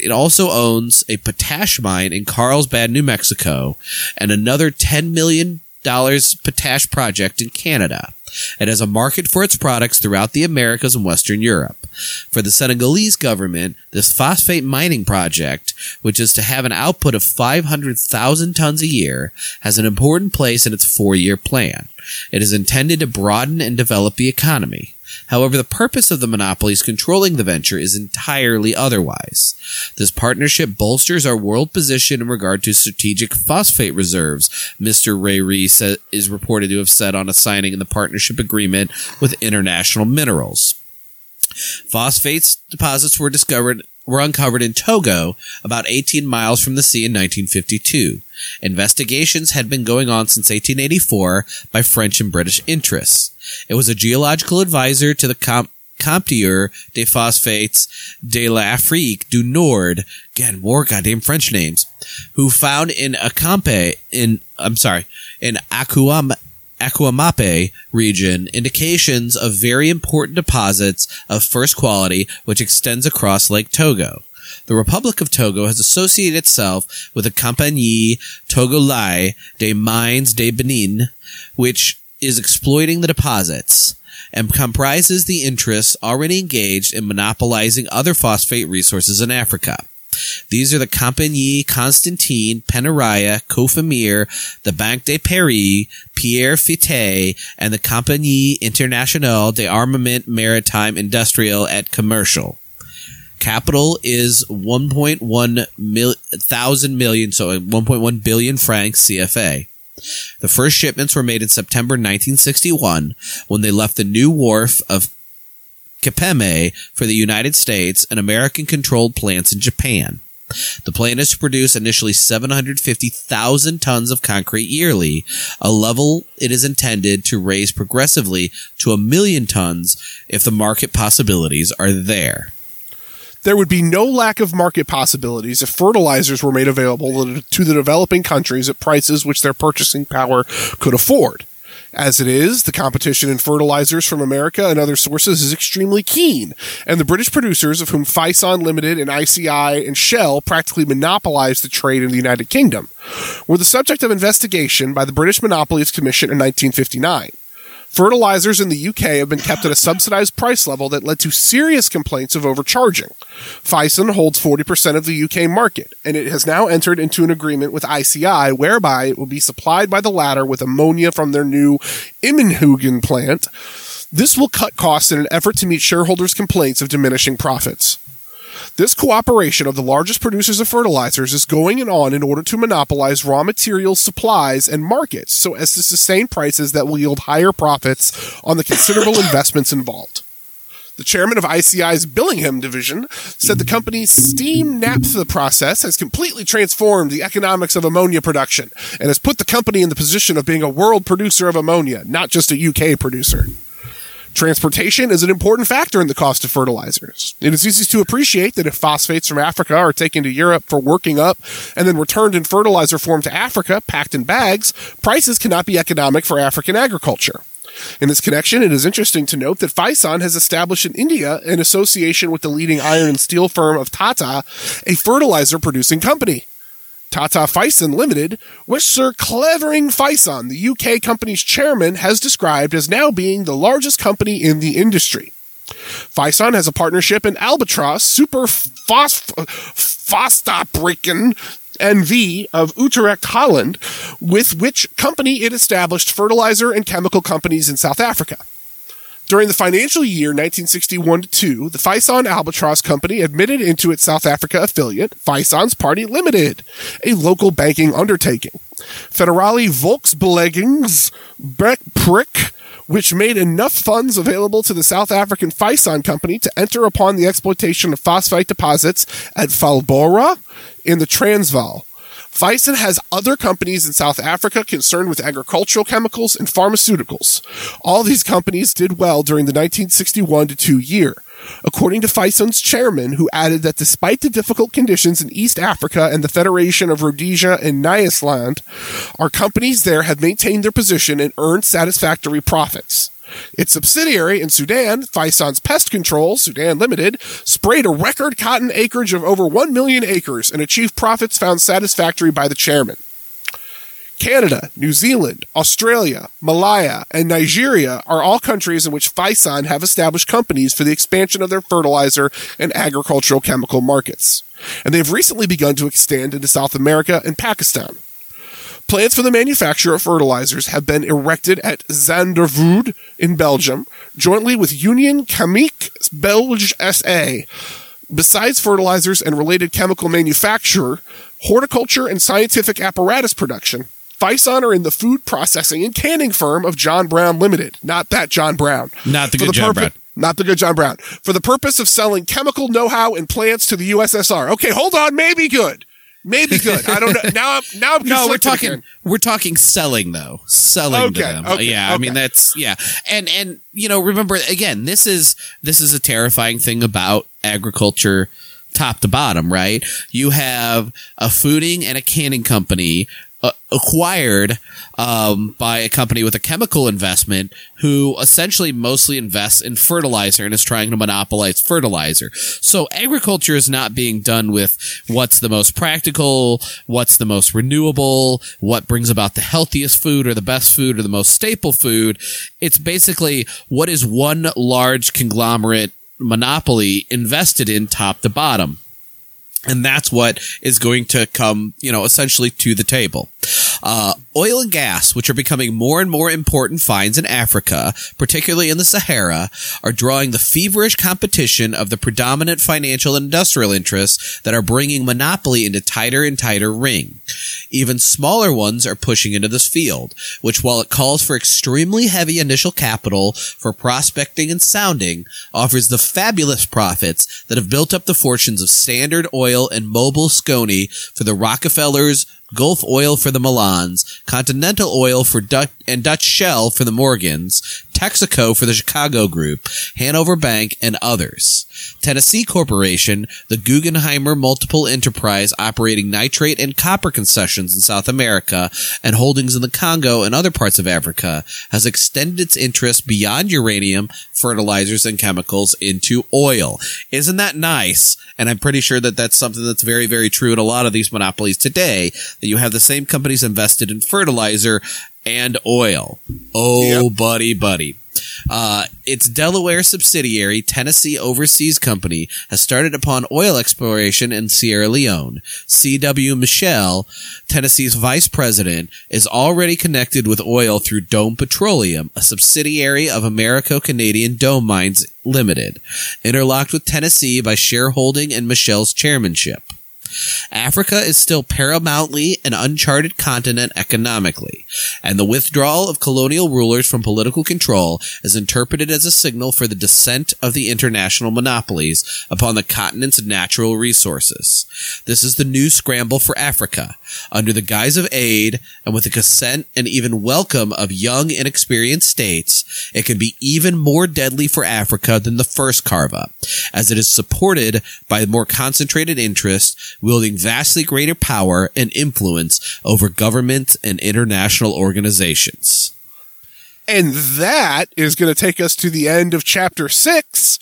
It also owns a potash mine in Carlsbad, New Mexico, and another ten million dollars potash project in Canada. It has a market for its products throughout the Americas and Western Europe. For the Senegalese government, this phosphate mining project, which is to have an output of five hundred thousand tons a year, has an important place in its four-year plan. It is intended to broaden and develop the economy. However, the purpose of the monopolies controlling the venture is entirely otherwise. This partnership bolsters our world position in regard to strategic phosphate reserves, Mister Rayri sa- is reported to have said on a signing in the partnership agreement with International Minerals. Phosphate deposits were discovered were uncovered in Togo, about eighteen miles from the sea in nineteen fifty-two. Investigations had been going on since eighteen eighty-four by French and British interests. It was a geological advisor to the Com- Compteur des Phosphates de l'Afrique du Nord, again, more goddamn French names, who found in Akampe, in, I'm sorry, in Akuama, Aquamape region indications of very important deposits of first quality which extends across Lake Togo. The Republic of Togo has associated itself with the Compagnie Togolais des Mines de Benin, which is exploiting the deposits, and comprises the interests already engaged in monopolizing other phosphate resources in Africa. These are the Compagnie Constantine, Penaria, Kofimir, the Banque de Paris, Pierrefitte, and the Compagnie Internationale des Armements Maritime Industrial et Commercial. Capital is one point one thousand million, so one point one billion francs C F A. The first shipments were made in September nineteen sixty-one when they left the new wharf of Capeme for the United States and American-controlled plants in Japan. The plan is to produce initially seven hundred fifty thousand tons of concrete yearly, a level it is intended to raise progressively to a million tons if the market possibilities are there. There would be no lack of market possibilities if fertilizers were made available to the developing countries at prices which their purchasing power could afford. As it is, the competition in fertilizers from America and other sources is extremely keen, and the British producers, of whom Fison Limited and I C I and Shell practically monopolized the trade in the United Kingdom, were the subject of investigation by the British Monopolies Commission in nineteen fifty-nine. Fertilizers in the U K have been kept at a subsidized price level that led to serious complaints of overcharging. Fison holds forty percent of the U K market, and it has now entered into an agreement with I C I whereby it will be supplied by the latter with ammonia from their new Immenhugen plant. This will cut costs in an effort to meet shareholders' complaints of diminishing profits. This cooperation of the largest producers of fertilizers is going on in order to monopolize raw materials, supplies, and markets so as to sustain prices that will yield higher profits on the considerable investments involved. The chairman of I C I's Billingham division said the company's steam naphtha process has completely transformed the economics of ammonia production and has put the company in the position of being a world producer of ammonia, not just a U K producer. Transportation is an important factor in the cost of fertilizers. It is easy to appreciate that if phosphates from Africa are taken to Europe for working up and then returned in fertilizer form to Africa, packed in bags, prices cannot be economic for African agriculture. In this connection, it is interesting to note that Fison has established in India, in association with the leading iron and steel firm of Tata, a fertilizer-producing company. Tata Fison Limited, which Sir Clavering Fison, the U K company's chairman, has described as now being the largest company in the industry. Fison has a partnership in Albatross Super Fostapriken N V of Utrecht, Holland, with which company it established fertilizer and chemical companies in South Africa. During the financial year nineteen sixty-one to two, the Fison Albatross Company admitted into its South Africa affiliate, Fison's Party Limited, a local banking undertaking. Federale Volksbeleggings, which made enough funds available to the South African Fison Company to enter upon the exploitation of phosphate deposits at Valbora in the Transvaal. Fison has other companies in South Africa concerned with agricultural chemicals and pharmaceuticals. All these companies did well during the nineteen sixty-one to two year, according to Fison's chairman, who added that despite the difficult conditions in East Africa and the Federation of Rhodesia and Nyasaland, our companies there have maintained their position and earned satisfactory profits. Its subsidiary in Sudan, Fison's Pest Control, Sudan Limited, sprayed a record cotton acreage of over one million acres and achieved profits found satisfactory by the chairman. Canada, New Zealand, Australia, Malaya, and Nigeria are all countries in which Fison have established companies for the expansion of their fertilizer and agricultural chemical markets, and they have recently begun to extend into South America and Pakistan. Plants for the manufacture of fertilizers have been erected at Zandervoort in Belgium, jointly with Union Chimique Belge S A. Besides fertilizers and related chemical manufacture, horticulture and scientific apparatus production, Fison are in the food processing and canning firm of John Brown Limited. Not that John Brown. Not the good the John purpose- Brown. Not the good John Brown. For the purpose of selling chemical know-how and plants to the U S S R. Okay, hold on, maybe good. Maybe good. I don't know. Now I'm now I'm no, we're talking again. We're talking selling though. Selling okay, to them. Okay, yeah, okay. I mean that's yeah. And and you know, remember again, this is this is a terrifying thing about agriculture top to bottom, right? You have a fooding and a canning company uh, acquired um by a company with a chemical investment who essentially mostly invests in fertilizer and is trying to monopolize fertilizer. So agriculture is not being done with what's the most practical, what's the most renewable, what brings about the healthiest food or the best food or the most staple food. It's basically what is one large conglomerate monopoly invested in top to bottom. And that's what is going to come, you know, essentially to the table. Uh, oil and gas, which are becoming more and more important finds in Africa, particularly in the Sahara, are drawing the feverish competition of the predominant financial and industrial interests that are bringing monopoly into tighter and tighter ring. Even smaller ones are pushing into this field, which, while it calls for extremely heavy initial capital for prospecting and sounding, offers the fabulous profits that have built up the fortunes of Standard Oil and Mobil Sconey for the Rockefellers, Gulf Oil for the Millons, Continental Oil for Dutch and Dutch Shell for the Morgans, Texaco for the Chicago Group, Hanover Bank, and others. Tennessee Corporation, the Guggenheimer multiple enterprise operating nitrate and copper concessions in South America and holdings in the Congo and other parts of Africa, has extended its interest beyond uranium, fertilizers, and chemicals into oil. Isn't that nice? And I'm pretty sure that that's something that's very, very true in a lot of these monopolies today, that you have the same companies invested in fertilizer and oil. Oh, yep. buddy, buddy. Uh, its Delaware subsidiary, Tennessee Overseas Company, has started upon oil exploration in Sierra Leone. C W. Michel, Tennessee's vice president, is already connected with oil through Dome Petroleum, a subsidiary of Americo-Canadian Dome Mines Limited, interlocked with Tennessee by shareholding and Michel's chairmanship. Africa is still paramountly an uncharted continent economically, and the withdrawal of colonial rulers from political control is interpreted as a signal for the descent of the international monopolies upon the continent's natural resources. This is the new scramble for Africa. Under the guise of aid, and with the consent and even welcome of young, inexperienced states, it can be even more deadly for Africa than the first carve-up, as it is supported by more concentrated interests wielding vastly greater power and influence over governments and international organizations. And that is going to take us to the end of Chapter six.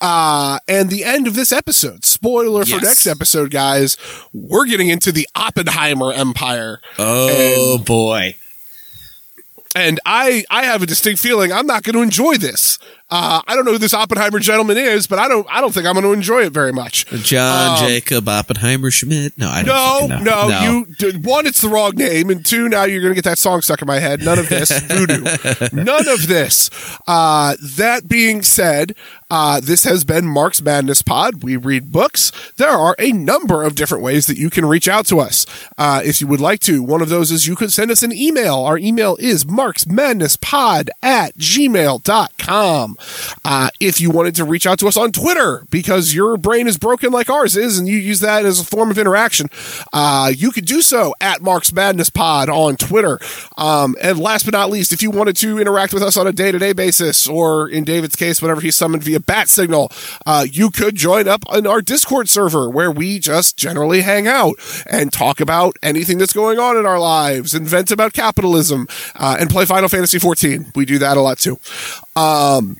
Uh, and the end of this episode. Spoiler yes. for next episode, guys. We're getting into the Oppenheimer empire. Oh, and, boy. And I, I have a distinct feeling I'm not going to enjoy this. Uh, I don't know who this Oppenheimer gentleman is, but I don't, I don't think I'm going to enjoy it very much. John um, Jacob Oppenheimer Schmidt. No, I don't. No, no, no. You, one, it's the wrong name. And two, now you're going to get that song stuck in my head. None of this. Voodoo. None of this. Uh, that being said, Uh, this has been Mark's Madness Pod. We read books. There are a number of different ways that you can reach out to us. Uh, if you would like to, one of those is you could send us an email. Our email is marksmadnesspod at gmail dot com. Uh, if you wanted to reach out to us on Twitter, because your brain is broken like ours is, and you use that as a form of interaction, uh, you could do so at Mark's Madness Pod on Twitter. Um, and last but not least, if you wanted to interact with us on a day-to-day basis, or in David's case, whenever he's summoned via bat signal, uh, you could join up on our Discord server where we just generally hang out and talk about anything that's going on in our lives and vent about capitalism, uh, and play Final Fantasy fourteen. We do that a lot too. Um,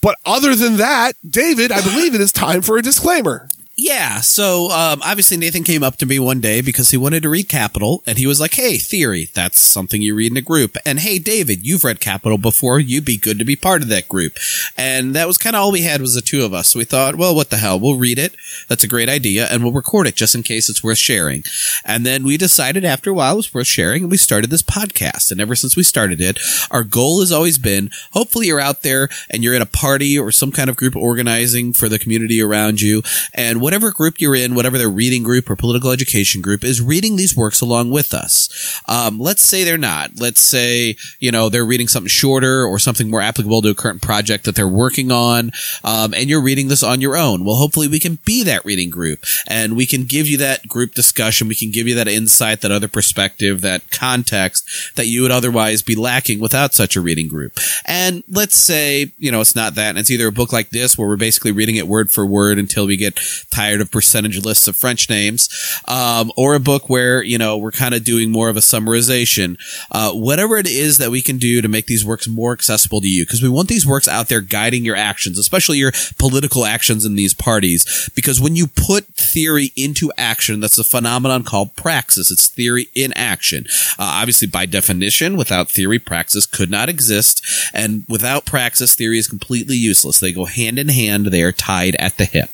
but other than that, David, I believe it is time for a disclaimer. Yeah, so um, obviously Nathan came up to me one day because he wanted to read Capital, and he was like, hey, Theory, that's something you read in a group. And hey, David, you've read Capital before. You'd be good to be part of that group. And that was kind of all we had was the two of us. So we thought, well, what the hell? We'll read it. That's a great idea, and we'll record it just in case it's worth sharing. And then we decided after a while it was worth sharing, and we started this podcast. And ever since we started it, our goal has always been, hopefully you're out there and you're in a party or some kind of group organizing for the community around you, and whatever group you're in, whatever their reading group or political education group is, reading these works along with us. Um, let's say they're not. Let's say, you know, they're reading something shorter or something more applicable to a current project that they're working on, um, and you're reading this on your own. Well, hopefully we can be that reading group, and we can give you that group discussion. We can give you that insight, that other perspective, that context that you would otherwise be lacking without such a reading group. And let's say, you know, it's not that, and it's either a book like this where we're basically reading it word for word until we get tired of percentage lists of French names, um, or a book where, you know, we're kind of doing more of a summarization. Uh, whatever it is that we can do to make these works more accessible to you, because we want these works out there guiding your actions, especially your political actions in these parties, because when you put theory into action, that's a phenomenon called praxis. It's theory in action. Uh, obviously, by definition, without theory, praxis could not exist, and without praxis, theory is completely useless. They go hand in hand. They are tied at the hip.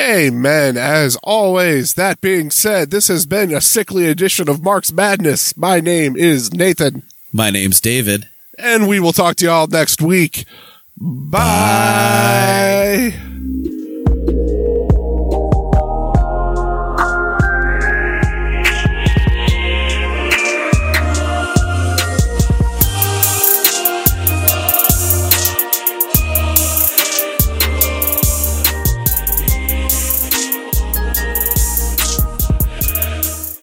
Amen, as always. That being said, this has been a sickly edition of Mark's Madness. My name is Nathan. My name's David. And we will talk to y'all next week. Bye. Bye.